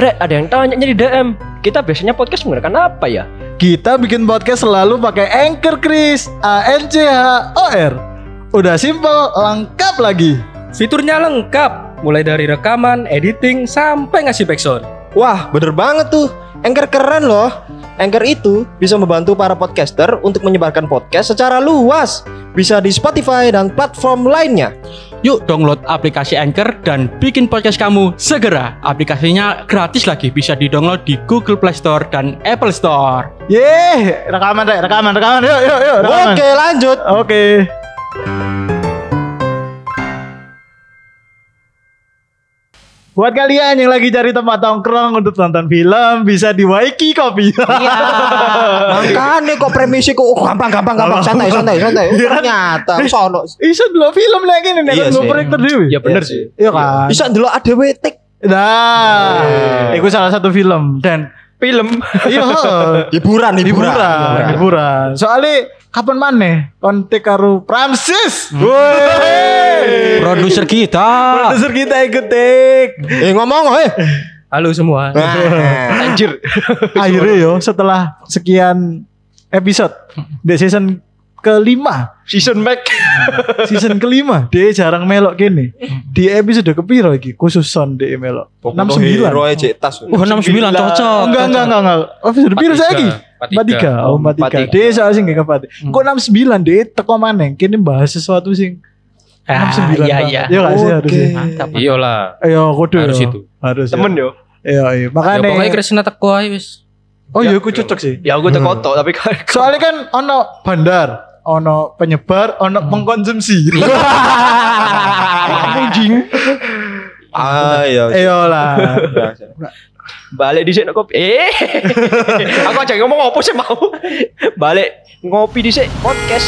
Rek, ada yang tanya di DM, kita biasanya podcast menggunakan apa ya? Kita bikin podcast selalu pakai Anchor, Chris. A-N-C-H-O-R. Udah simple, lengkap lagi. Fiturnya lengkap, mulai dari rekaman, editing, sampai ngasih backsound. Wah, bener banget tuh. Anchor keren loh. Anchor itu bisa membantu para podcaster untuk menyebarkan podcast secara luas. Bisa di Spotify dan platform lainnya. Yuk download aplikasi Anchor dan bikin podcast kamu segera. Aplikasinya gratis lagi, bisa di-download di Google Play Store dan Apple Store. Yeay, rekaman. Yuk. Rekaman. Oke, lanjut. Oke. Buat kalian yang lagi cari tempat tongkrong untuk nonton film, bisa di Waiki Kopi. Iya. Makanya kok premisi kok gampang. Santai. Ternyata sono. Bisa delok film lek ngene nek ngono proyektor dhewe. Ya bener sih. Iya kan. Bisa delok adewe tik. Nah, iku salah satu film dan film. Iya, hiburan. Soale kapan maneh kontak karo Francis. Woi. Produser kita ikut tek. Ngomong. Halo semua. Anjir. Akhirnya yo setelah sekian episode di season kelima. Season kelima. Dia jarang melok gini. Di episode kepiro iki khusus son de melok. 69. Roe cek tas. 69 cocok. Enggak. Episode piro saiki? 43. Oh, 43. Dia soal sing gak pati. Kok 69 de teko maneng kene bahas sesuatu sing 69. Iya. Yo gak sih harus. Mantap. Iya lah. Ayo kudu. Harus itu. Harus. Temen yo. Iya. Makane. Pokoke Krisna teko ae wis. Oh iya aku cocok sih. Ya aku teko tok tapi soalnya kan ono bandar. Ono penyebar, ono mengkonsumsi. Anjing. Ayolah. Balik di sini kopi. Aku aja ngomong apa sih mau. Balik ngopi di sini podcast.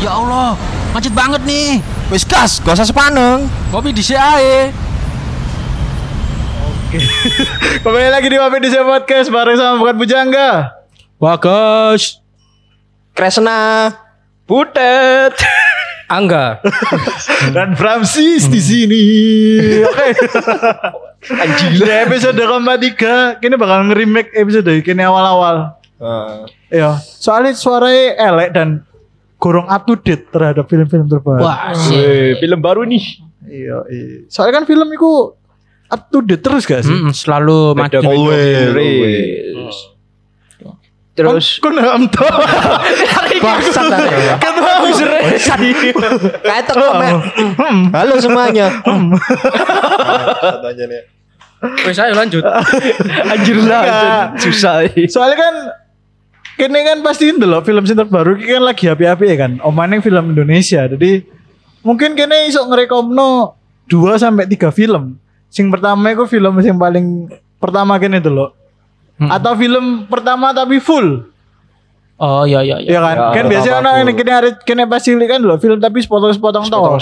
Ya Allah, macet banget nih. Wis gas, gak usah sepaneng. Kopi di sini ae. Kembali lagi di Baby Days Out Podcast bareng sama bukan Bujangga, Bagus, Kresna, Butet, Angga, dan Francis di sini. Oke. Anjing. Di episode 43 kini bakal nge-remake episode kini awal-awal. Iya. Soalnya suaranya elek dan gorong up to date terhadap film-film terbaru. Wah, film baru nih. Iya. Soalnya kan film itu up to date terus gak sih? Selalu maju. Terus Kunamto. Bangsat aja. Ketua user. Kayak komen. Halo semuanya. Wes ayo lanjut. Anjir lah. Susah. Soalnya kan kene kan pasti ndelok film sing terbaru iki kan lagi api-api kan. Omane film Indonesia. Jadi mungkin kene iso ngrekomno 2 sampai 3 film. Sing pertama itu film sing paling pertama kene delok. Atau film pertama tapi full. Oh iya. Iya kan? Ya, kan biasanya orang kene pasti kan delok film tapi sepotong-sepotong toh.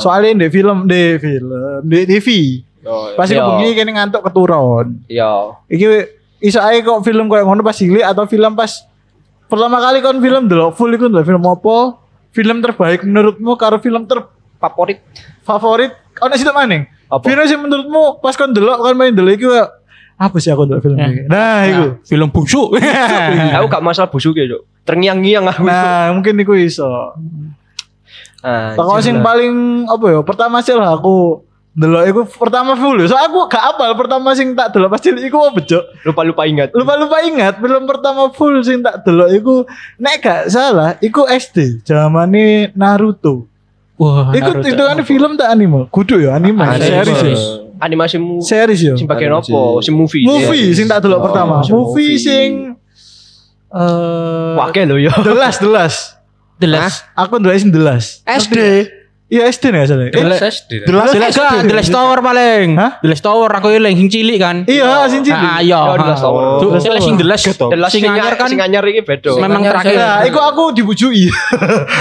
Soalnya di film, di TV. Oh, pasti bengi kene ngantuk keturun. Iya. Iki iso ae kok film koyo ngono pas cilik atau film pas pertama kali kon film delok full iku delok film apa? Film terbaik menurutmu karo film terfavorit? Favorit ono sing maning? Film sih menurutmu pas kon delok kan main delok iki apa sih aku delok film iki. Nah, iku film busuk. Aku gak masalah busuk ya, Cuk. Terngiang-ngiang aku. Nah, mungkin iku iso. Toko sing paling apa ya? Pertama sih lah aku delok iku pertama full. So aku gak apal pertama sing tak delok pas cilik iku opo, Cuk? Lupa-lupa ingat. Film pertama full sing tak delok iku nek gak salah iku SD, zamane Naruto. Wah, ikut itu kan film tak anime, kudu ya anime. Animasi series ya. Sing pakai nopo, sing movie sing tak delok pertama. Movie sing wae lho ya. The Last. Aku ndelok sing The Last. SD. Iya SD nek asale. The Last Tower paling. The Last Tower aku eling sing cilik kan. Iya, sing cilik. Heeh, ya. The Last Tower. Sing anyar iki beda. Memang terakhir. Nah, iku aku dibujui.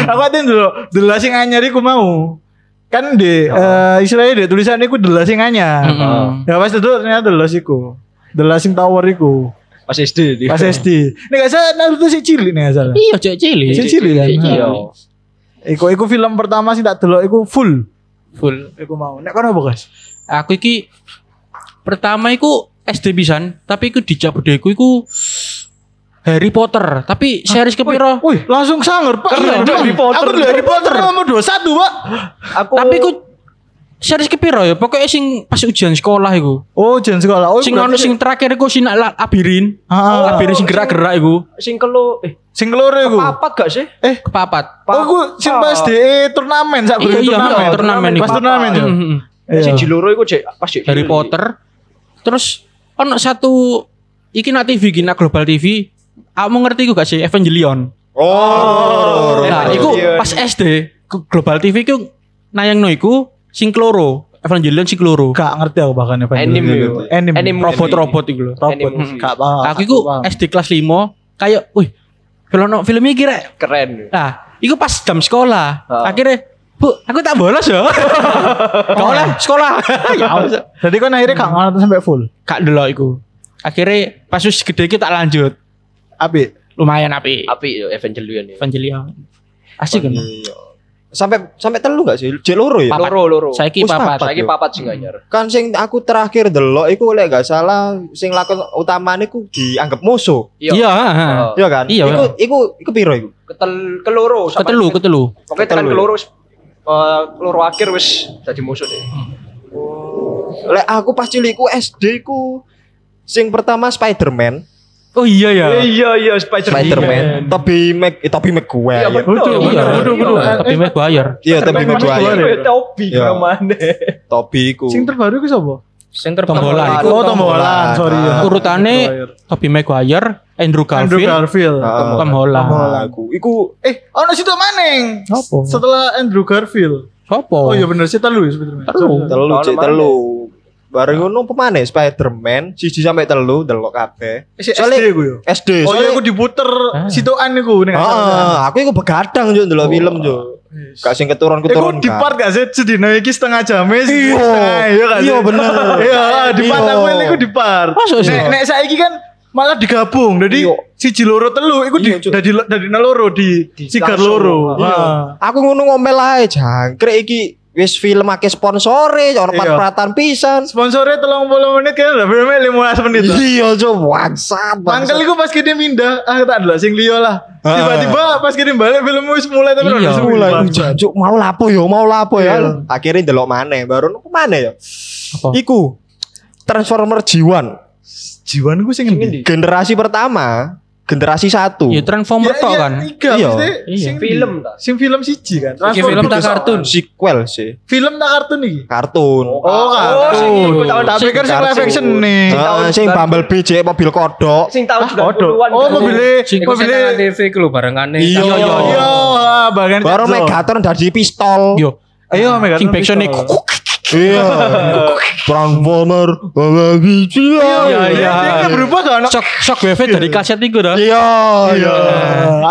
Aku atin dulu. The Last sing anyar iku mau. Kan di istilahnya di tulisan iku The Last sing anyar. Ya pas itu ternyata The Last iku. The Last Tower iku. Pas SD dia. Pas SD. Nek gak salah Naruto si cilik nek gak salah. Iya, cilik. Si cilik kan. Iya. Iku film pertama sih tak delok iku full. Iku mau. Nek kono apa, Guys? Aku iki pertama iku SD pisan, tapi iku dijabut deku iku Harry Potter, tapi series kepiro? Wih, langsung sangar, Pak. Keren, Harry Potter. Aku Harry Potter nomor 21, Pak. Aku tapi aku series kepiro ya? Pokoknya sing pas ujian sekolah iku. Oh, ujian sekolah. Oh, sing ono sing terakhir iku sing labirin. Ah, labirin sing gerak-gerak iku. Sing kelu sing keloro iku. Kepapat gak sih? Kepapat. Oh, iku sing pas DE turnamen sak guru turnamen. Pas turnamen yo. Sing jiloro iku pas Harry Potter. Terus ono satu iki nak TV iki nak Global TV. Aku ngerti iku gak sih Evangelion. Oh. Nah, iku pas SD Global TV iku nayangno iku sing kloro, Evangelion sing kloro. Gak ngerti aku bahkan Evangelion. Anime robot-robot iku lho. Robot gak paham. Aku iku SD kelas 5 kayak wih film iki rek keren. Nah, iku pas jam sekolah. Akhirnya Bu, aku tak bolos ya. Kau lah sekolah. Ya wis. Dadi kan akhirnya gak ngono sampai full. Gak delok iku. Akhirnya pas wis gede iki tak lanjut. Api, lumayan api Evangelion ya. Evangelion. Asik kan? Sampai telu enggak sih? Jeloro ya? Loro. Saiki papat sing anyar. Kan sing aku terakhir delok iku lek gak salah sing lakon utamane ku dianggap musuh. Iya, iya kan? Iku piro iku? Ketelu. Pokoke tekan keloro akhir wis dadi musuh deh. Oh. Lek aku pas cilikku SD ku sing pertama Spider-Man. Oh iya Spider-Man. Toby Maguire. Iya betul. Toby Maguire. Toby ku. Sing terbaru ku sapa? Sing terbaru. Tom Holland. Sorry ya. Urutane Toby Maguire, Andrew Garfield. Tom Holland. Iku ono situ maning. Setelah Andrew Garfield. Sapa? Oh iya bener sih telu. Bareng ngono pemane Spider-Man siji sampai telu delok kabeh. SD. Oh iya aku diputer sitokan niku ning aku iku begadang yo ndelok film yo. Gak sing keturun. Iku dipart gak sih sedina iki setengah jam wis. Iya bener. Iya dipart aku niku dipart. Nek saiki kan malah digabung. Jadi siji loro telu iku dadi loro di sigar loro. Aku ngono ngomel ae jangkrik iki. Wis film ake sponsore, orang peratan pisan. Sponsornya 30 menit kan, filmnya 15 menit. Iya, coba sabar. Mangkel iku pas kene pindah, tak delok sing liya lah. Tiba-tiba pas kene balik film wis mulai tapi ora mulai. Juk mau lapo ya. Akhire delok maneh, baru nang maneh ya. Apa? Iku Transformer Jiwan. Jiwan iku sing endi? Generasi pertama. Generasi 1. Ya Transformer to kan. Iya. Sing film siji kan. Film tak kartun, sequel sih. Film tak kartun iki. Kartun. Tak pikir sing live action nih. Sing Bumblebee jek mobil kodok. Sing tahun 90-an. Oh, mobil TV ku lho barengane. Iya. Barengane. Baru Megatron dadi pistol. Yo. Ayo Megatron. Sing backsound e iya, Transformer, Baby Days Out. Iya. Dia berubah kan? Shock wave dari kaset itu dah. Iya.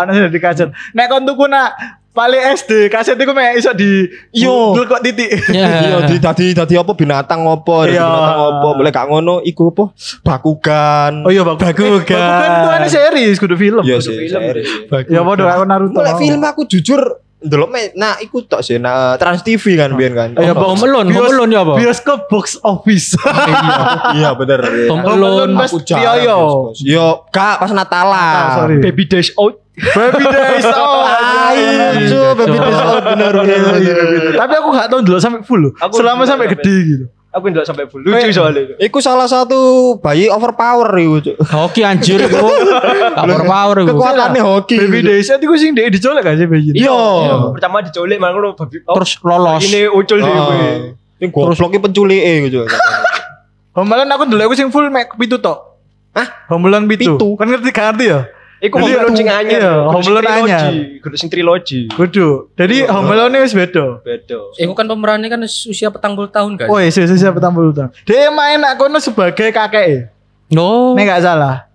Anak dari kaset. Nek kon tuku nak paling SD kaset itu mek iso di Google kok titik. Iya, tadi apa binatang apa boleh gak ngono iku apa? Bakugan. Oh iya, Bakugan. Bakugan itu ana series kudu film. Iya, series. Ya padha karo Naruto. Lek film aku jujur delok me nah iku tok sih nah Trans TV kan biyen kan. Ya Home Alone ya apa? Bioskop box office. Iya bener. Home Alone pas yo. Yo Kak pas Natalan. Baby Days Out. Ayo Baby Days Out bener. Tapi aku gak tau delok sampai full. Selama sampai gede gitu. Aku ndelok sampai full. Lucu soalnya. Iku salah satu bayi overpower iku. Hoki anjir iku. Overpower iku. Kekuatane hoki. Baby Days iku sing dhek dicolek gak sih bayi? Iya. Pertama dicolek malah ngono babi. Terus lolos. Ini ucul dhewe kuwi. Sing goblok iki penculike gitu. Homelan aku ndelok iku sing full mek pitu tok. Hah? Homelan pitu. Kan ngerti ya? Iku Homelan sing anyar. Homelan anyar. Kudu sing trilogi. Kudu. Jadi Homelane wis beda. Iku kan pemeranane kan usia 40 tahun kan. Oh, usia 40 tahun. Dia main nak kono sebagai kakek. No. Nek gak salah.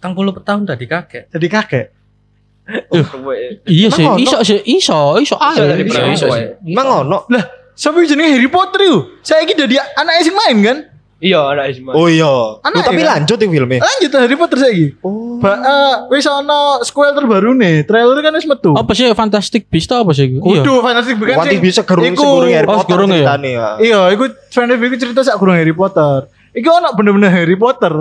40 tahun Jadi kakek. Iya sih, iso. Mang ono. Lah, sapa jenenge Harry Potter iku? Saiki dadi anake sing main kan? Iya, anak Ismail. Oh iya. Anak, tapi ya, lanjut di filmnya. Lanjut Harry Potter saiki. Oh. Wis ana sequel terbaru nih. Trailer kan wis metu. Apa sih Fantastic Beasts apa sih? Waduh, Fantastic Beasts. Wanti bisa gerung-gerung Harry Potter ceritane ya. Iya, iku Fantastic Beasts cerita sak gerung Harry Potter. Iki ana bener-bener Harry Potter.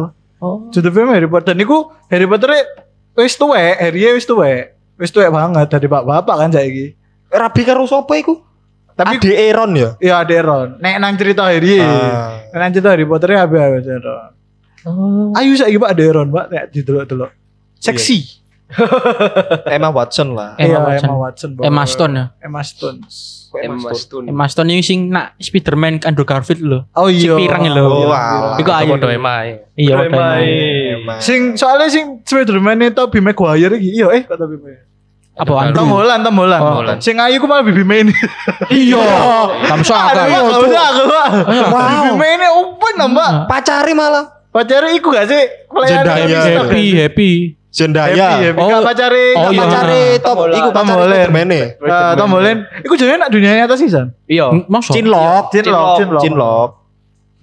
Oh. Judul film Harry Potter niku Harry Potter wis tuwek, Harry wis tuwek. Wis tuwek banget dari bapak-bapak kan saiki. Rabi karo sapa iku? Tapi Ade Eron ya? Iya Ade Eron. Nek nang cerita Harry. Nang cerita Harry Potter ya Ade Eron. Oh. Ayo saiki Pak Ade Eron, Pak, nek didelok-delok. Seksi. Emma Watson lah. Emma Watson. Emma Stone ya. Emma Stone yang sing nak Spiderman Andrew Garfield lho. Oh iya. Si pirang lho. Oh wow. Iku ayo. Iya Emma. Sing soalnya sing Spiderman-e Tobey Maguire iki. Iya kok Tobey Maguire. Apa Tom Holland. Oh. Sing ayu ku malah Bibi Mane. Iya. Kamso aku. Bibi Mane open Mbak. Pacari malah. Pacari iku gak sih? Happy. Zendaya. Oh, pacari Tom iku pacari Mane. Tom Holland. Iku jane nak dunia nyata sih San. Iya. Cinlok.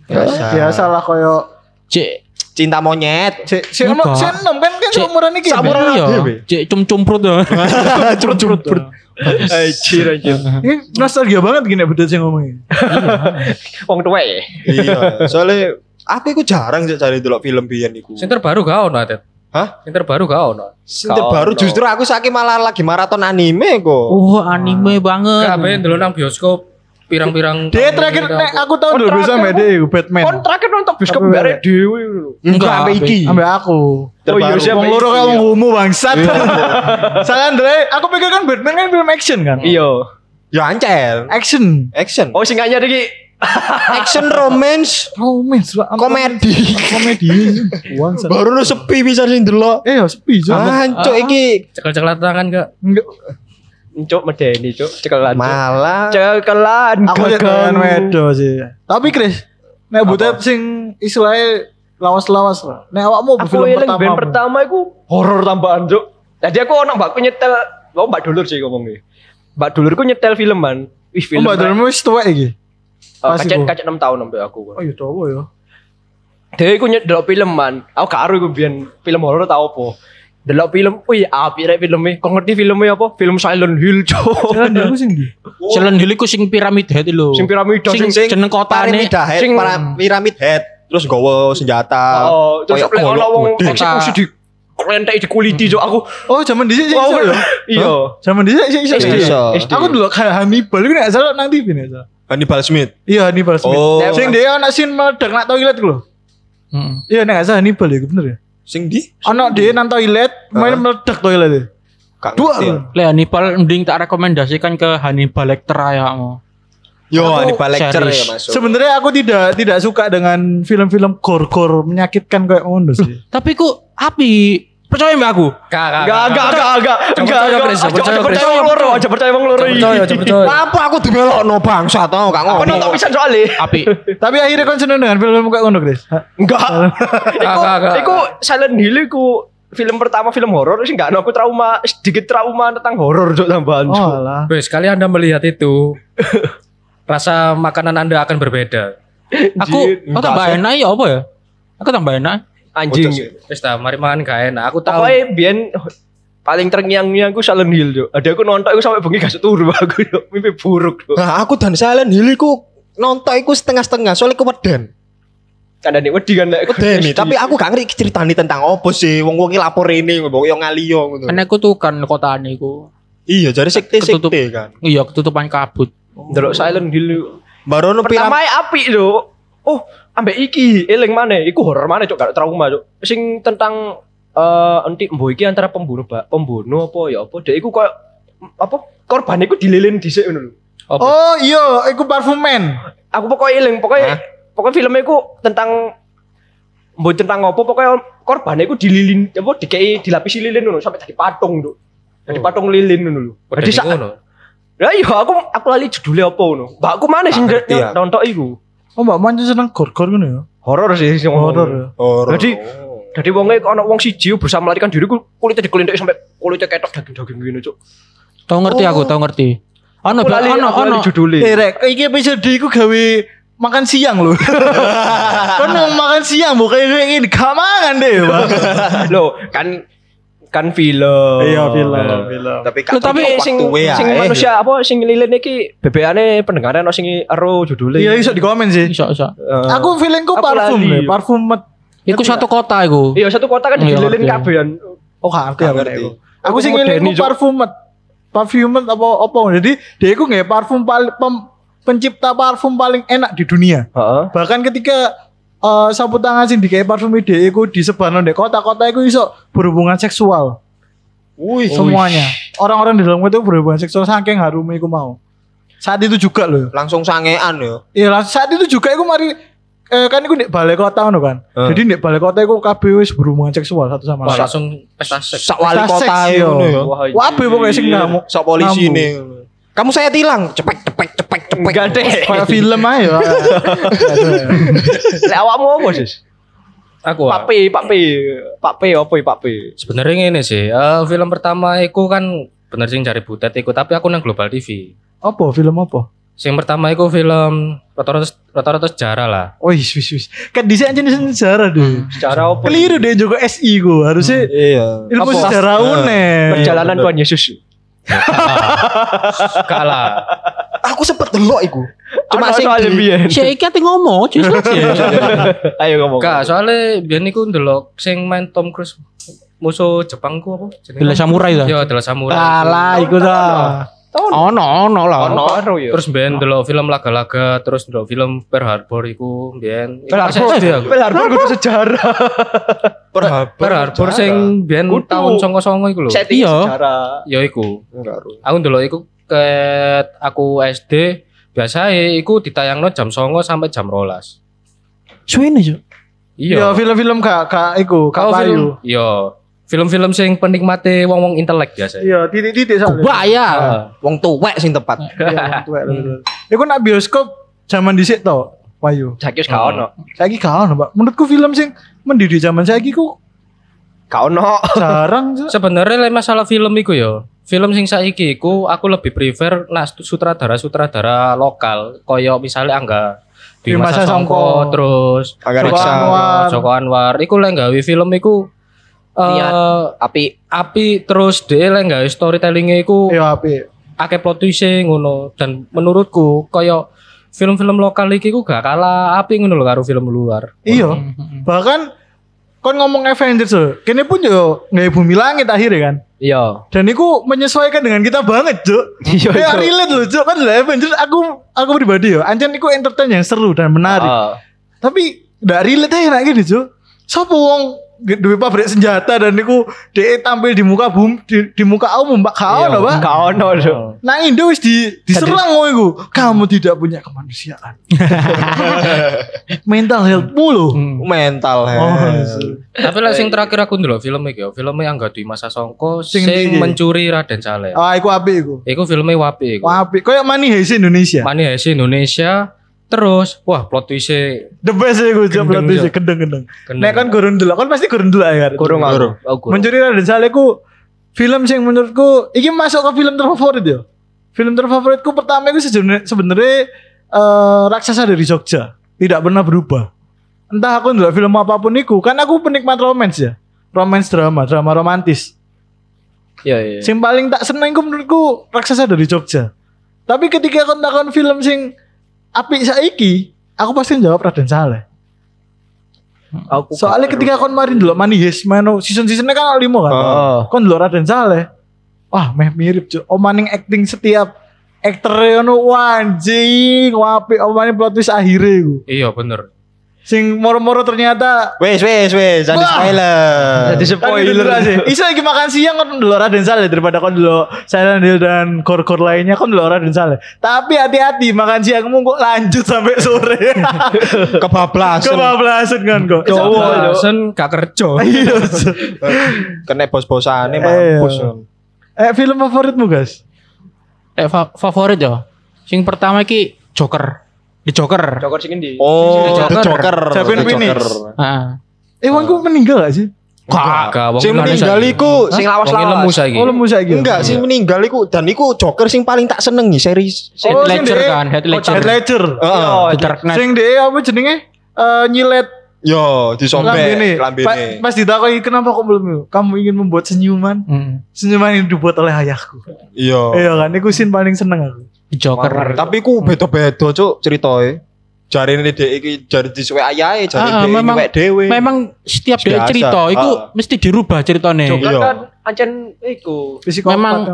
Biasalah koyo cinta monyet. Cek emang seneng kan seumuran iki. Seumuran ya. Cek cum-cumprut ya. Cum-cumprut. Anjir. Ini nostalgia banget gini bedet sing ngomongin. Wong tuwek ya. Iya. Soale aku iku jarang cari delok film biyen iku. Sing terbaru gak ono, Tet. Hah? Sing terbaru gak ono. Sing terbaru justru aku saiki malah lagi maraton anime kok. Oh, anime banget. Kabeh delok nang bioskop. Pirang-pirang dia terakhir nek aku tahu dulu bisa mede Batman. Kon terakhir nonton bioskop bare dhewe lho. Enggak sampai iki. Sampai aku. Oh iya siap loro kalau ngomu bangsat. Salah Andre, aku pikir kan Batman kan film action kan. Iya. Ya ancel. Action. Oh sing gak nyari iki. Action romance, komedi. Baru lu sepi bisa sing delok. Eh sepi jan. Ancuk iki. Cekel-cekel tangan gak? Enggak. Cuk medeni cuk cekelan malah cekelan gagan wedo sih. Tapi Kris nek butet sing istilahnya lawas-lawas lah. Nek awakmu film pertama iku horor tambahan cuk. Jadi aku ono mbakku nyetel, Mbak Dulur sih ngomongnya. Mbak Dulurku nyetel filman. Wih film. Mbak Dulurmu wis tuwek iki. Kacet 6 tahun sampe aku. Oh iya tuwa ya. Dhewe iku nyetel filman. Aku gak aru iku biyen film horor ta opo. Delok film, wih apik rek filme. Kok ngerti filme apa? Film Silent Hill, Cuk. Silent Hill iku sing Piramid Head lho. Sing Piramid Head sing jeneng kotane. Sing Piramid Head. Terus gowo senjata. Oh, terus ono wong eksekusi di klentek di kuliti Cuk aku. Oh, jaman dhisik sih iso lho. Iya. Jaman dhisik iso. Aku delok Hannibal iku nek salah nang TV nek salah. Hannibal Smith. Sing dia ana sin meledak nak toilet iku lho. Heeh. Iya nek salah Hannibal iku bener ya. Sing di ana dhewe nang toilet main meledak toilet. Kak. Le Hannibal mending tak rekomendasikan ke Hannibal Lecter ayakmu. Yo Hannibal Lecter ya masuk. Sebenarnya aku tidak suka dengan film-film gore-gore menyakitkan kayak ngono sih. Tapi ku api. Percaya mbak aku? Enggak percaya. Apa aku dimelokno bangsa tau gak ngono. Nonton pisan soalé. Apik. Tapi akhirnya kon seneng dengan film kayak ngono, Kris? Enggak. Iku Silent Hill iku film pertama film horor sih enggak aku sedikit trauma tentang horor cuk tambahan cuk. Wes sekali Anda melihat itu rasa makanan Anda akan berbeda. Aku tambah enak ya apa ya? Aku tambah enak. Anjing, wis ta mari mangan gak enak. Aku tahu pokoke biyen paling terngiang-ngiang ku Silent Hill yo. Ada aku nonton iku sampe bengi gak turu aku yo. Mimpi buruk yo. Nah, aku dan Silent Hill iku nonton iku setengah-setengah soalnya ku weden. Kandane wedi kan nek wedi, tapi aku gak ngerti ceritane tentang opo sih. Wong-wong iki lapor rene mbok yo ngaliyo ngono. Nek aku tukan kotane iku. Iya, jare sekte-sekte kan. Iya, ketutupan kabut. Delok Silent Hill. Barono piramae apik lho. Oh, ambek iki eling maneh iku horor maneh cuk gak trauma cuk. Sing tentang entik mbo iki antara pembunuh apa ya apa dhek iku koyo apa korban iku dililin dhisik ngono lho. Oh iya, iku Parfumen. Aku pokoke eling, pokoke film iku tentang mbo tentang apa pokoke korban iku dililin apa dikeki dilapisi lilin ngono sampai dadi patung cuk. Dadi patung lilin ngono lho. Dadi ngono. Lah iya aku lali judule apa ngono. Mbakku maneh sing nonton iku. Oh mbak manjur seneng gor-gor gitu ya? Horor sih horor. Jadi wongnya ada wong siji berusaha melarikan diri kulitnya dikelintik sampai kulitnya ketok daging-daging gini cok. Tau ngerti aku, tau ngerti. Aku lali judulnya. Ini episode aku gawe makan siang lu. Kan mau makan siang bukan ingin kamangan deh, Bang. Loh, kan film. Iya, film. Tapi sing manusia apa sing lilin iki bebeane pendengaran sing ero judule. Iya, iso dikomen sih. Iso. Aku feelingku parfum iku satu kota iku. Iya, satu kota kan dililin kabehan. Oh, ngerti aku. Aku sing ngelingku parfum apa jadi dia iku nggih parfum pencipta parfum paling enak di dunia. Bahkan ketika sapu tangan sing digawe parfum ide iku disebarno ndek kota-kota iku iso berhubungan seksual. Wih, semuanya. Orang-orang di dalam itu berhubungan seksual saking harume iku mau. Saat itu juga loh. Langsung sangean yo. Iya, saat itu juga iku mari kan iku ndek balai kota ngono kan. Jadi ndek balai kota iku kabeh wis berhubungan seksual satu sama lain. Langsung pesta seks. Sak wali kota ngono yo. Kabeh pokoke sing ngamuk sak polisine. Kamu saya tilang, cepek. Enggak deh. Kayak film aja. Lek awakmu opo, Sis? Aku. Pak P. Sebenarnya ngene sih. Film pertama iku kan bener sing cari butet iku, tapi aku nang Global TV. Apa film apa? Sing pertama iku film rata-rata sejarah lah. Oh, wis. Kan dhisik anjen sejarah deh. Sejarah opo? Keliru deh juga SI ku. Harusnya iya. Ilmu sejarah unek. Perjalanan Tuhan Yesus. Kalah. Aku sempet delok iku. Cuma sing iki ati ngomong, jus ayo ngomong. Ka, soalnya biyen niku ndelok sing main Tom Cruise musuh Jepang ku apa jenenge? The Last Samurai ta. Yo, The Last Samurai. Kalah iku ta. Ono lah. Terus biyen ndelok film laga-laga, terus ndelok film Pearl Harbor iku biyen. Pearl Harbor kudu sejarah. Pearl Harbor sing biyen tahun 99 iku lho. Iya. Ya iku. Aku ndelok iku ket aku SD, biasae iku ditayangno jam 09.00 sampai jam 12.00. Suwene yo. Iya. Ya film-film gak iku, gak payu. Iya. Film-film sing penikmate wong-wong intelek biasa. Iya, titik-titik soalnya. Wah ya, wong tuwek sing tepat. Iya, wong tuwek. Iku nak bioskop zaman dhisik to, wayu. Saiki gak ono. Saiki gak ono, Pak. Menurutku film sing mendidih zaman saiki ku gak ono. Jarang. Sebenarnya lek masalah film iku ya. Film sing saiki iku aku lebih prefer nak sutradara-sutradara lokal, koyo misalnya Angga Dimasa Songko, terus Joko Anwar. Iku lek gawe film iku api terus dhewe lek gawe storytelling-e iku ya api. Akeh plot twist-e ngono dan menurutku kaya film-film lokal iki ku gak kalah api ngono lho karo film luar. Iya. Bahkan kon ngomong Avengers lho, kene pun yo nggawe bumi langit akhirnya kan. Iya. Dan iku menyesuaikan dengan kita banget, Cuk. Iya, relate lho, Cuk. Kan Avengers aku pribadi yo, ancen iku entertain yang seru dan menarik. Tapi ndak relate ae nek gini, Cuk. Sopo wong duwe pabrik senjata dan niku dhek tampil di muka bumi di muka umum Mbak Kaono, Pak. Kaono lho. Nang Indo wis diserang ngono iku. Kamu tidak punya kemanusiaan. Mental healthmu lho. Mental health. Tapi lek sing terakhir aku ndelok film iki yo, filme Angga Dimasa Songko sing mencuri Raden Saleh. Ah, iku apik iku. Iku filme apik iku. Apik. Kayak Money Heist Indonesia. Money Heist Indonesia. Terus, wah plot twist the best ya gue jawab plot twist gendeng. Nek kan gurun dulu, kan pasti gurun dulu ya. Gurun. Mencuri Raden Saleh ku film sing menurutku iki masuk ke film terfavorit ya. Film terfavoritku pertama iku sebenarnya Raksasa dari Jogja. Tidak pernah berubah. Entah aku ndelok film apapun iku, kan aku penikmat romance ya. Romance drama romantis. Iya. Sing paling tak seneng ku menurutku Raksasa dari Jogja. Tapi ketika kon takon film sing apik saiki, aku pasti jawab Raden Saleh. Soalnya ketika kon mari ndelok Money Heist, season-seasonnya kan 5 kan. Kon ndelok Raden Saleh. Wah, meh mirip, Cuk. Omaning acting setiap aktor ono anjing, apik omane plot twist akhire iku. Iya, bener. Sing moro-moro ternyata wes, jadi spoiler. Iso iki makan siang kon ndelok Raden Saleh daripada kon ndelok Silent Hill dan core-core lainnya kon ndelok Raden Saleh. Tapi hati-hati makan siangmu kok lanjut sampai sore. Kebablasan kan kok. Kebablasan gak kerja. Kena bos-bosane mampus. Film favoritmu, guys? Favorit yo. Sing pertama iki Joker. Joker sing endi? Oh, The Joker. Kevin Phoenix. Heeh. Wong ku meninggal gak sih? Sing meninggal iku sing lawas-lawas. Oh lemus saiki. Enggak, sing meninggal iku dan iku Joker sing paling tak senengi seri Heath Ledger kan, Heath Ledger. Heeh. Sing dhek apa jenenge? Nyilet. Yo, disombek lambene. Pas ditakoni kenapa kok belum kamu ingin membuat senyuman? Senyuman yang dibuat oleh ayahku. Iya. Iya kan iku sin paling seneng aku. Joker. Tapi ku beda-beda cuk ceritae. Jarine dhek iki jare disuwe ayahe, jare dhek wek dhewe. Memang setiap dhek cerita iku mesti dirubah ceritane. Joker kan ancen iku. Memang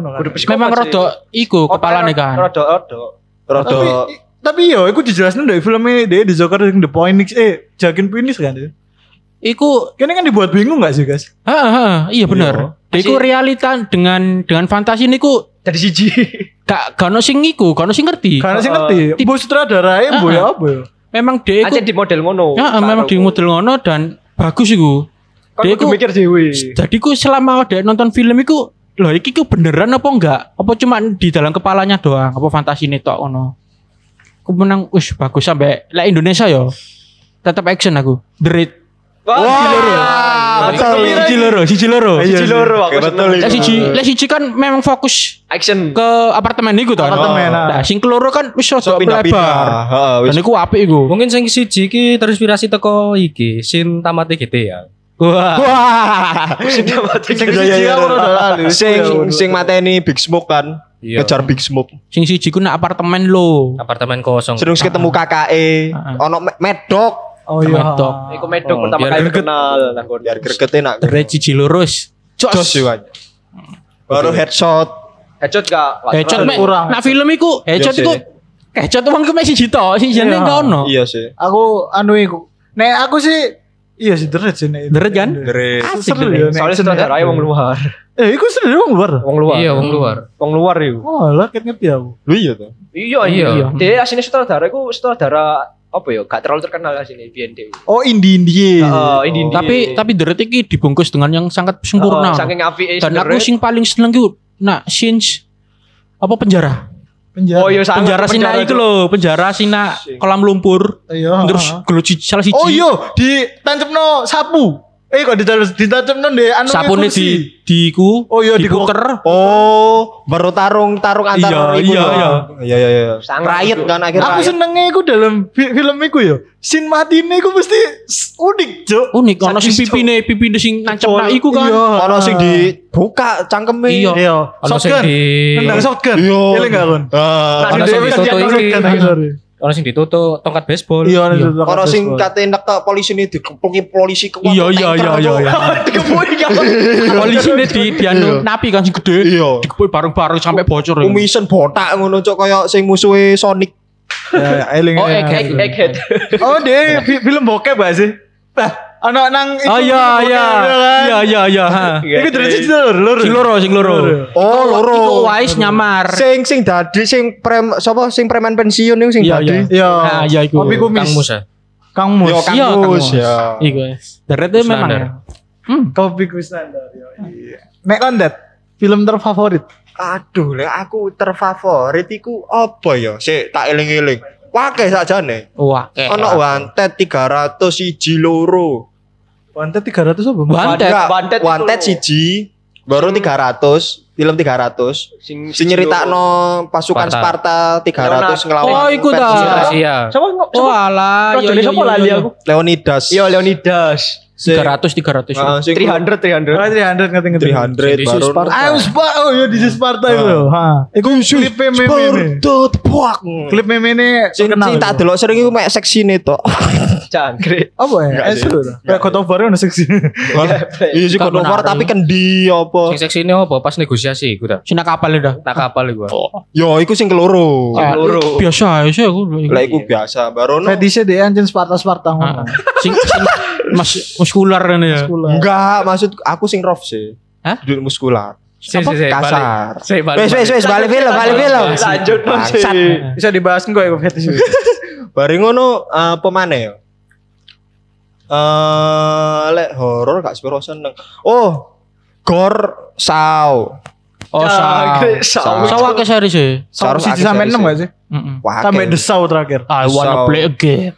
memang rada iku kepalane kan. Rada. Tapi yo iku dijelasne ndek filme dhek di Joker sing The Phoenix Joaquin Phoenix kan. Iku kene kan dibuat bingung gak sih, guys? Heeh, iya bener. Iku realita dengan fantasi niku jadi siji. Gak ono sing iku, gak ono sing ngerti. Gak ono sing ngerti. Tiba sutradarae mbo ya apa ya. Memang dhek iku di model ngono. Heeh, memang di model ngono dan bagus iku. Dhek iku mikir dhewe. Jadi ku selama dhek nonton film iku, lho iki ku beneran apa enggak? Apa cuma di dalam kepalanya doang? Apa fantasine tok ngono? Ku menang wis bagus sampe lek Indonesia ya. Tetap action aku. The Raid. Siji loro. Siji kan memang fokus action ke apartemen iku ta. Nah, sing keloro kan wis ojo lebar. Heeh, niku apik iku. Mungkin sing siji iki terinspirasi teko iki, sin tamate GT ya. Wah. Sin tamate siji loro. Sing mateni Big Smoke kan. Kejar Big Smoke. Sing siji ku nak apartemen lho. Apartemen kosong. Terus ketemu KKE, ono medok. Oh iya. Iku medok pertama kali kenal nang kon biar gregete nak. Terus siji lurus. Jos yo. Baru headshot. Headshot gak? Headshot kurang. Nah film iku headshot iku headshot wong mek siji tok, siji jenenge gak ono. Iya sih. Aku anu iku. Nek aku sih iya sih deret jenenge. Deret kan? Deret. Soale sutradarae wong luar. Iku sih wong luar. Wong luar. Iya, wong luar. Wong luar iku. Oh, lah ket ngerti aku. Lho iya to. Iya. Dhewe asline sutradara iku sutradara apa ya gak terlalu terkenal sini BND. Oh indie. Indie. Tapi The Raid iki dibungkus dengan yang sangat sempurna. Saking apike. Dan aku sing paling seneng iku nak scenes apa penjara. Oh iya penjara iku lho, penjara sina kolam lumpur. Iya. Terus geluci salah siji. Oh iya ditancepno sapu. Kok ditancepno ndek anu sapune diiku. Oh iya dipuker. Oh, baru tarung antar iku. Iya. Riot kan akhirnya. Aku senenge iku dalam film iku ya. Sin matine iku mesti unik, Cuk. Unik ono sing pipine sing nancepna iku kan. Ono sing dibuka cangkeme. Iya. Ono sing nendang shotgun. Eling gak kon? Ono sing ditutupi. Ono sing ditutuk tongkat baseball. Iya, ono sing kate nek tok polisi ini dikepungi polisi kekuatan. Iya. Dikepungi apa? Polisi ini dianu napi kan sing gede. Dikepungi bareng-bareng sampe bocor. Umisen botak ngono cok kaya sing musuhe Sonic. Ya, eling. Oh, Egghead. Oh, deh film bokep gak sih? Ana nang iku. Iya. Iku derece loro. Oh, loro. Iku wis nyamar. Sing dadi sing preman pensiun niku sing dadi. Iya iku. Kang Mus. Ya. Iku wis. Derece memang. Kopi ku standar yo. Nek kon dat film terfavorit. Aduh, lek aku terfavorit iku apa ya? Sik tak eling-eling. Wake sajane. Wake. Ono wanted 301. Wanted 300 apa? Wanted siji, baru 300, film 300. Sing nyeritakno pasukan Sparta 300 nglawan. Oh, iku ta. Oh, alah, yo sapa lali aku? Leonidas. Yo Leonidas. 300. 300 ngerti. 300 baru. Ayo Sparta. Oh yo di Sparta itu. Ha. Iku klip meme. Klip meme-ne sing tak delok sering iku mek seksine tok. Jangkrik. Apa ya? Itu lho. Kayak God of War ono seksi. Iya sih God of War tapi kendi apa? Sing seksine apa? Pas negosiasi iku ta. Sing kapal lho. Tak kapal iku. Yo iku sing keloro. Biasa ae sih aku. Lah iku biasa. Barono. Fetise dhewe anjen Sparta ngono. Sing Mas muskular kan ya? Enggak, maksud aku sing rough sih. Hah? Duit muskular. Kasar. Wes balik film. Lanjut masih. Bisa dibahas enggak ya fetish? Bari ngono apa maneh ya? Lek horor gak sepiro seneng. Oh, Gor Saw. Oh, Saw akeh seri sih. Saw 1 sampai 6 gak sih? Heeh. Sampai The Saw terakhir. I wanna play a game.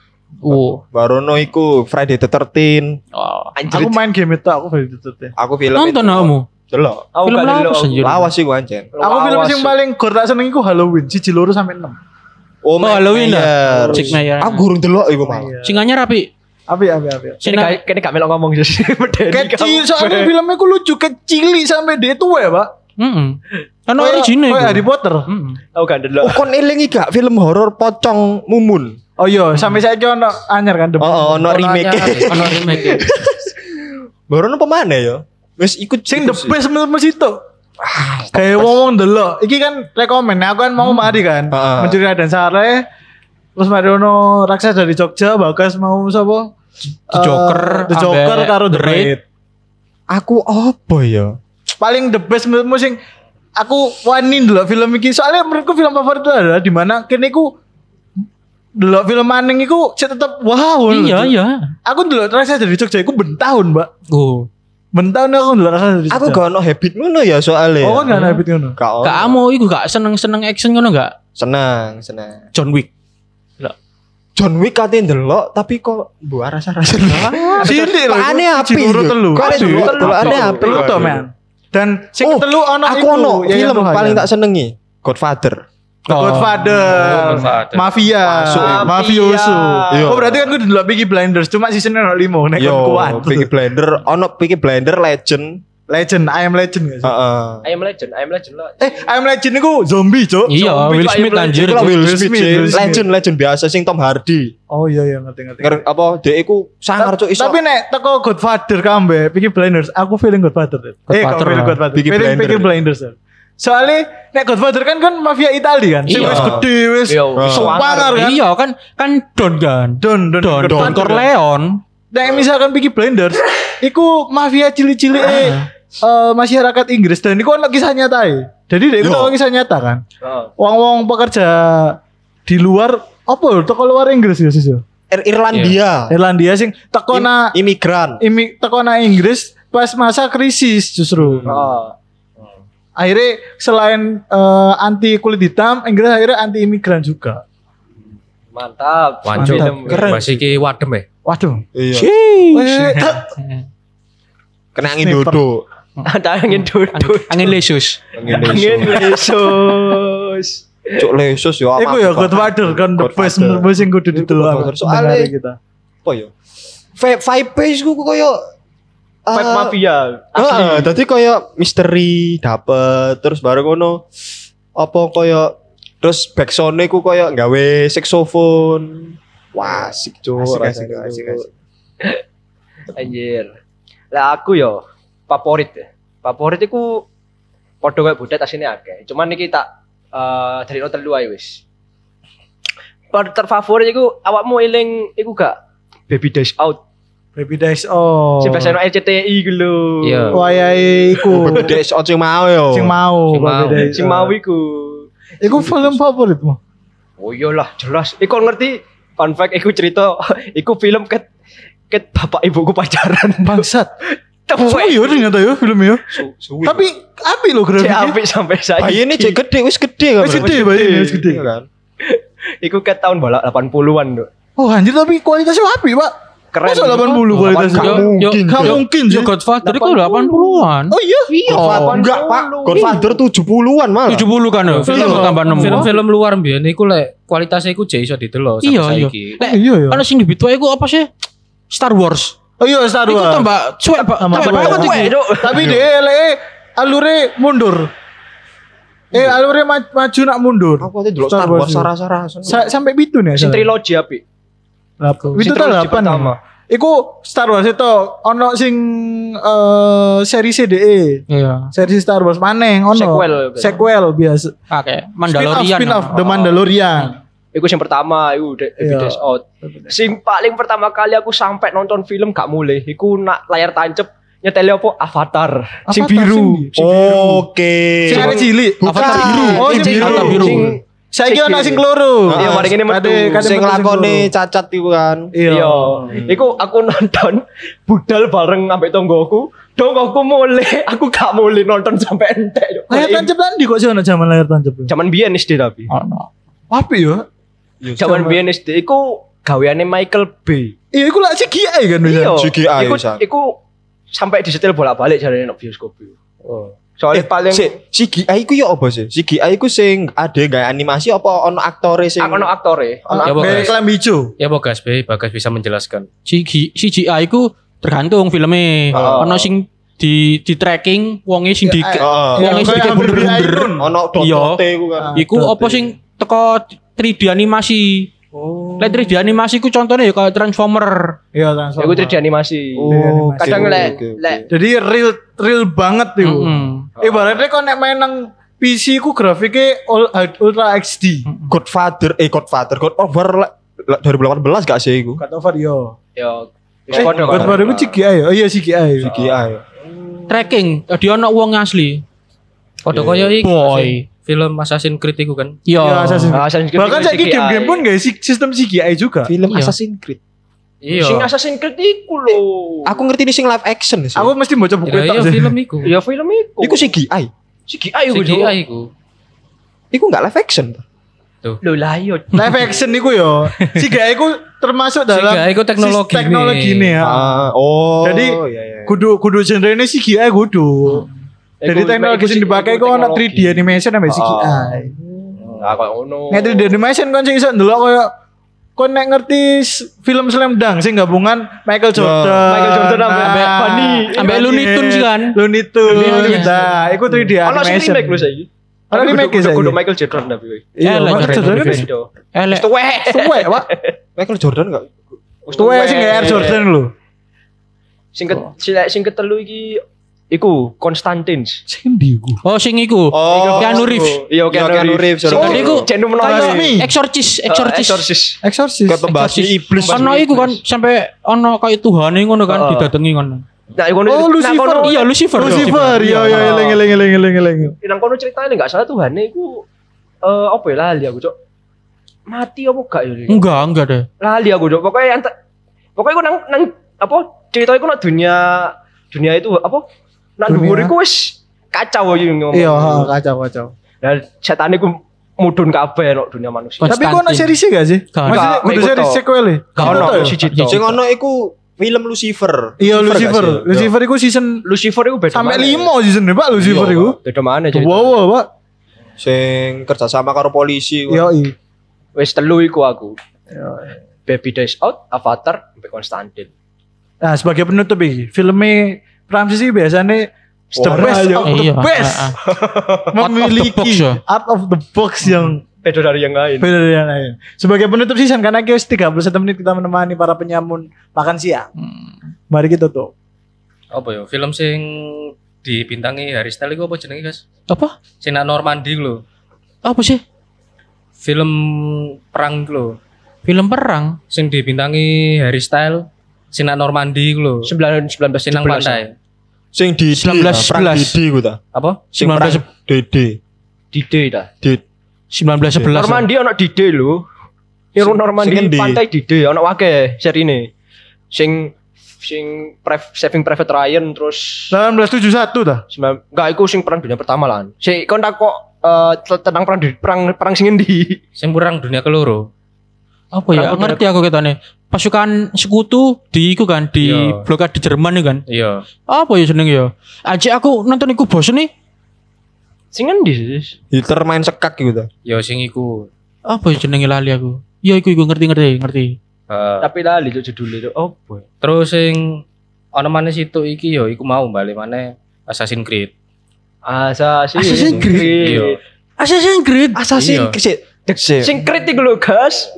Barono iku Friday the 13th. Oh, aku main game itu, aku Friday the 13th. Aku film nonton kamu. Delok. Aku gak delok. Lawas iku anjen. Aku film sing paling gor tak seneng iku Halloween 1-6. Oh, Halloween lah. Cek naya. Aku gurung delok iku mah. Singane rapi. Api. Kene gak melok ngomong sih. Kecil soalnya filmnya ku lucu kecil sampai dia tua ya, Pak. Heeh. Ono original iku. Harry Potter. Heeh. Aku gak delok. Kon elingi gak film horor pocong mumun. Oh iya, sampai saiki ono anyar kan. Oh, ono remake. Ono remake. Baru ono pemane ya. Wis ikut sing the best menurut situ. Kayak wong delok. Iki kan rekomen. Aku kan mau mari kan. Mencuri dan Sare. Terus Mariono Raksasa dari Jogja, Bagas mau sapa? The Joker karo The Raid. Aku apa ya? Paling the best menurutmu sing aku wani ndelok film iki. Soalnya menurutku film favorit adalah di mana kene ku delok film maning iku tetep wow. Iya. Aku ndelok Raksasa dari Jogja iku ben tahun, Mbak. Oh. Mentang aku ndelok Raksasa dari Jogja. Aku gak ono habit ngono ya soalnya. Oh, gak ono habit ngono. Kamu iku gak seneng-seneng action ngono gak? Seneng. John Wick katanya ndelok tapi kok mbok rasa-rasa sithik lho. Ane api telu. Ane api to, Man. Dan sing telu ana iku film paling tak senengi, Godfather. Mafioso. Oh berarti kan gue ndelok Peaky Blinders cuma season 5 nek kuat. Peaky Blinders Legend, I Am Legend guys. I Am Legend lah. I Am Legend niku zombie, Cuk. Iya, Will Smith anjir. Legend biasa sing Tom Hardy. Oh iya ngerti. Apa dhek iku sangar Cuk iso. Tapi nek teko Godfather kambe Peaky Blinders, aku feeling Godfather. Peaky Blinders. Soalnya nek Godfather kan mafia Italia kan. Sing wis gede wis sangar kan. Iya kan Don Corleone. Nek misalkan Peaky Blinders iku mafia cilik-cilik masyarakat Inggris dan ini kan kisah nyata ya. Jadi itu kisah nyata kan. Wong-wong pekerja di luar apa lho teko luar Inggris ya sis ya. Irlandia sing teko na imigran. Teko na Inggris pas masa krisis justru. Akhirnya selain anti kulit hitam, Inggris akhirnya anti imigran juga. Mantap. Keren. Masih ki wadem ya. Waduh. Iya. Kena angin duduk. Ada angin lesus. Cuk lesus yo. Iku ya Godfather kan the best sing kudu didelok. Soale kita. Apa yo? Vibe-nya ku koyo vibe mafia. Heeh, dadi koyo misteri dapet terus bareng ngono apa koyo terus backsound-e ku koyo gawe saxophone. Wah, asik Cuk. Asik. Anjir. Lah aku yo favorit ya. Favorit iku padha kaya budet asine akeh. Cuman iki tak dari hotel luai wis. Terfavorit iku awakmu eling iku gak Baby Days Out. Sing biasane RCTI iku lho. Wayahe iku. Baby Days Out sing mau iku. Iku film favoritmu? Oh iyalah jelas. Iku ngerti fun fact iku cerita iku film ket bapak ibuku pacaran bangsat. Tapi yo ternyata yo film yo. Tapi api lo grafiknya. Cek api sampai saiki. Bayine cek gede wis gede kan. Iku ket tahun balak 80-an, Dok. Oh anjir tapi kualitasnya api, Pak. Keren. Masa 80 kualitasnya. Gak mungkin. Yo Godfather iku 80-an. Oh iya. Enggak, Pak. Godfather 70-an malah. 70 kan yo. Film tambah 6. Film-film luar mbiyen iku lek kualitasnya iku jek iso didelok sampai saiki. Iya. Ana sing dibituke iku apa sih? Star Wars. Iku tambah cuek banget. Tapi dia alure mundur. Alure maju nak mundur. Aku tadi dulu Star Wars sarah-sarah. Sampai pitu nih. Sing trilogi apik. Itu ta 8 nama. Iku Star Wars itu ono sing seri CDE. Iya. Seri Star Wars maneh ono. Sequel biasa. Oke, Mandalorian. Spin-off The Mandalorian. Iku sing pertama, iku Baby Days Out. Sing paling pertama kali aku sampai nonton film gak mulai. Iku nak layar tancep nyetel apa Avatar. Sing biru. Oke. Sing cilik. Avatar biru. Oh, sing biru. Saiki ana sing loro. Iya, mari ngene metu. Sing lakone cacat iku kan. Iya. Iku aku nonton budal bareng ambek tanggoku. Tanggoku mulai, aku gak mulai nonton sampai entek. Layar tancep lan di kok sono jaman layar tancep. Jaman biyen SD tapi. Ono. Apa yo? Jaman biyen SD iku gaweane Michael B. Iya iku lak CGI kan. Iya CGI. Iku sampai disetel bolak-balik jarene nek bioskop iku. Oh. Soale paling CGI iku yo apa sih? CGI iku sing ade gawe animasi apa ono aktore sing ono aktore. Ono klem ijo. Ya Bagas B, Bagas bisa menjelaskan. CGI iku tergantung filme. Ono sing di tracking wonge sing dikek. Wonge sing dikek bener-bener. Ono dotote iku kan. Iku apa sing teko 3D animasi. Oh. Lek 3D animasi ku contohnya ya kayak Transformer. Iya, Transformer. Iku 3D animasi. Oh, kadang lek. Jadi real banget iku. Mm-hmm. Ibaratnya kok nek main nang PC ku grafiknya Ultra HD. Mm-hmm. Godfather, Godfather lek 2018 gak sih iku? Godfather yo. Yo. Godfather iku CGI ya. Oh iya CGI. Tracking, dia ono wong asli. Padha koyo iki. Film Assassin's Creed itu kan? Iya, Assassin's Creed. Bahkan saya ini game-game pun gak sistem CGI juga. Film Assassin's Creed. Iya. Sing Assassin's Creed itu loh. Aku ngerti ini sing live action. Sih. Aku mesti baca buku itu. Iya, film itu. Iya, film itu. Iku CGI itu. Iku gak live action. Tuh. Loh lah iya. Live action itu ya. CGI itu termasuk dalam CGI itu teknologi ini ya. Oh. Jadi kudu genre ini CGI kudu. Jadi teknologi sing dipakai kok ana 3D animation sampe CGI. Nah koyo ngono. Nek 3D animation kon sing iso ndelok koyo kon nek ngerti film Slam Dunk sing gabungan Michael Jordan ambe Looney Tunes kan. Nah, iku 3D animation. Ono remake lho saiki. Ono remake saiki. Kudu Michael Jordan tapi kowe. Iya, Michael Jordan wis tuwek, Pak. Michael Jordan gak wis tuwek sing Air Jordan lho. Sing ketelu iki iku Konstantin. Sing ndi iku? Oh sing iku. Keanu Reeves. Iya Keanu Reeves. Tadi iku jeneng menawa Exorcist. Kaya pembahas iblis. Ono iku kan sampai ono kaya Tuhane ngono kan didadengi ngono. Nah iku Lucifer. Iya Lucifer. Iya eling. Nang kono critane enggak salah Tuhane iku apa ya lali aku cok. Mati apa gak ya? Enggak deh. Lali aku cok. Pokoke iku nang apa critane iku nang dunia itu apa? Nak dhuwur iku wis kacau yo ngomong. Iya, kacau. Lah setan iku mudhun kabeh nek dunia manusia. Tapi kok ana series gak sih? Maksudnya kudu series sequel e. Gak ono siji to. Sing ono iku film Lucifer. Iya, Lucifer. Lucifer iku season Lucifer iku beda. Sampai 5 season e, Pak, Lucifer iku. Beda maneh cerita. Wow, Pak. Sing kerja sama karo polisi. Yo iki. Wis 3 iku aku. Baby Days Out, Avatar, sampai Konstantin. Nah, sebagai penutup iki, filmnya Francis sih biasanya the best. Memiliki out of the box yang beda dari yang lain. Sebagai penutup season karena kita 31 menit kita menemani para penyamun makan siang. Mari kita tutup. Apa ya? Film sing dibintangi Harry Styles iku apa jenenge, Guys? Apa? Sing nang Normandy lho. Apa sih? Film perang lho. Film perang sing dibintangi Harry Styles. Sinak Normandy iku lho. 19 sinang pantai. Sing di 1911 DD ku ta. Apa? 19 DD ta. 1911. Normandy ana DD lho. Iku Normandy pantai DD ana akeh serine. Sing Saving Private Ryan terus 1971 ta. Enggak iku sing perang dunia pertama lan. Sik kon tak kok tentang perang sing endi? Sing perang dunia keloro. Apa ya? Ngerti aku ketane. Pasukan sekutu di iku kan di blokade Jerman iku kan. Iya. Apa ya jeneng ya? Ajek aku nonton iku bosen nih. Sing endi sih? Hitler main sekak iku ta. Ya sing iku. Apa ya jenenge lali aku? Ya iku ngerti. Tapi lali cuk judule cuk opo. Terus sing ana maneh situ iki ya iku mau bali maneh Assassin's Creed. Assassin's Creed. Sing Creed iku lho, Gas.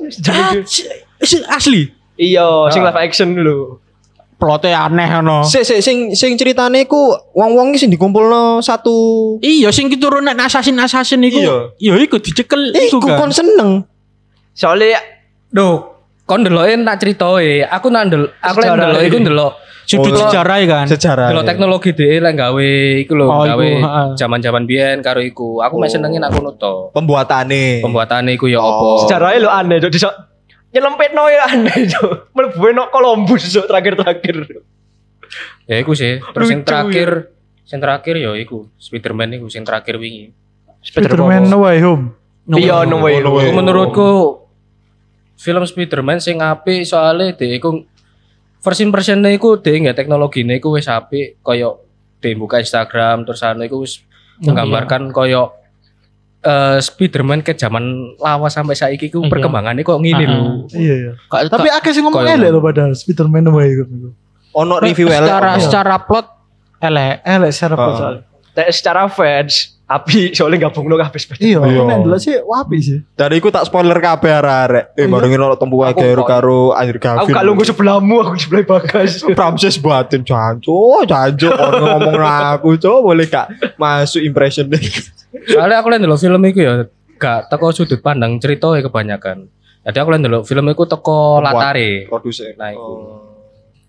Asli. Iya, sing live action lho. Plote aneh ngono. Sing ceritane iku wong-wong sing dikumpulno satu. Iya, sing keturunan assassin iku. Iya, iku dicekel iku kan. Iku kon seneng. Soale kon ndeloke nak critoe, aku lek ndelok iku ndelok sudut sejarah kan. Ndelok teknologi dhewe lek gawe iku lho, gawe jaman-jaman biyen karo iku. Aku meh senengi nak ngono to. Pembuatane iku ya apa? Sejarahe lho aneh to disok. Nyelempetno ya aneh cuk. Mlebu nang Columbus cuk terakhir. Ya iku sih. Terus sing terakhir ya iku Spider-Man iku sing terakhir wingi. Spider-Man No Way Home. Iya No Way Home. Menurutku film Spiderman sing apik soalnya dhek iku first impression ne iku dhek nggih teknologine iku wis apik kaya dhek buka Instagram terus ana iku wis menggambarkan kaya Spiderman ke zaman lawas sampai saiki iku perkembangannya kok ngene lho. Iya iya. Tapi akeh sing ngomong elek lho padahal Spiderman wae iku. Ono review elek. Secara plot elek secara plot. Secara fans api soalnya gabungno kabeh Spiderman. Iya, nek delok sih api sih. Dari iku tak spoiler kabeh arek-arek. Baru ngene ono tempu wae karo Andrew Garfield. Aku gak lungguh sebelahmu, aku sebelah Bagas. Francis batin jancuk ono ngomong aku, boleh gak masuk impression deh. Soalnya aku ndelok film iku ya gak teko sudut pandang cerita kebanyakan. Jadi aku ndelok film iku teko latare produser. Nah iku.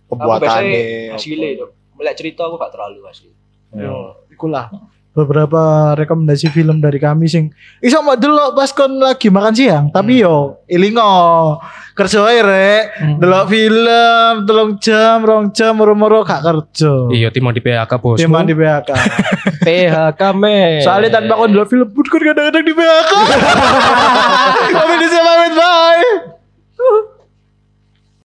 Pembuatane asile to. Melek cerita aku gak terlalu asli. Yo, ikulah beberapa rekomendasi film dari kami sing iso mok delok pas kon lagi makan siang, tapi yo elingo kerja ae rek, delok film 3 jam, 2 jam moro-moro gak kerja. Iya, timan di PHK bosku. Timan di PHK. PHK me. Soalnya tanpa kon delok film pun kadang-kadang di PHK. Sampai di sini bye.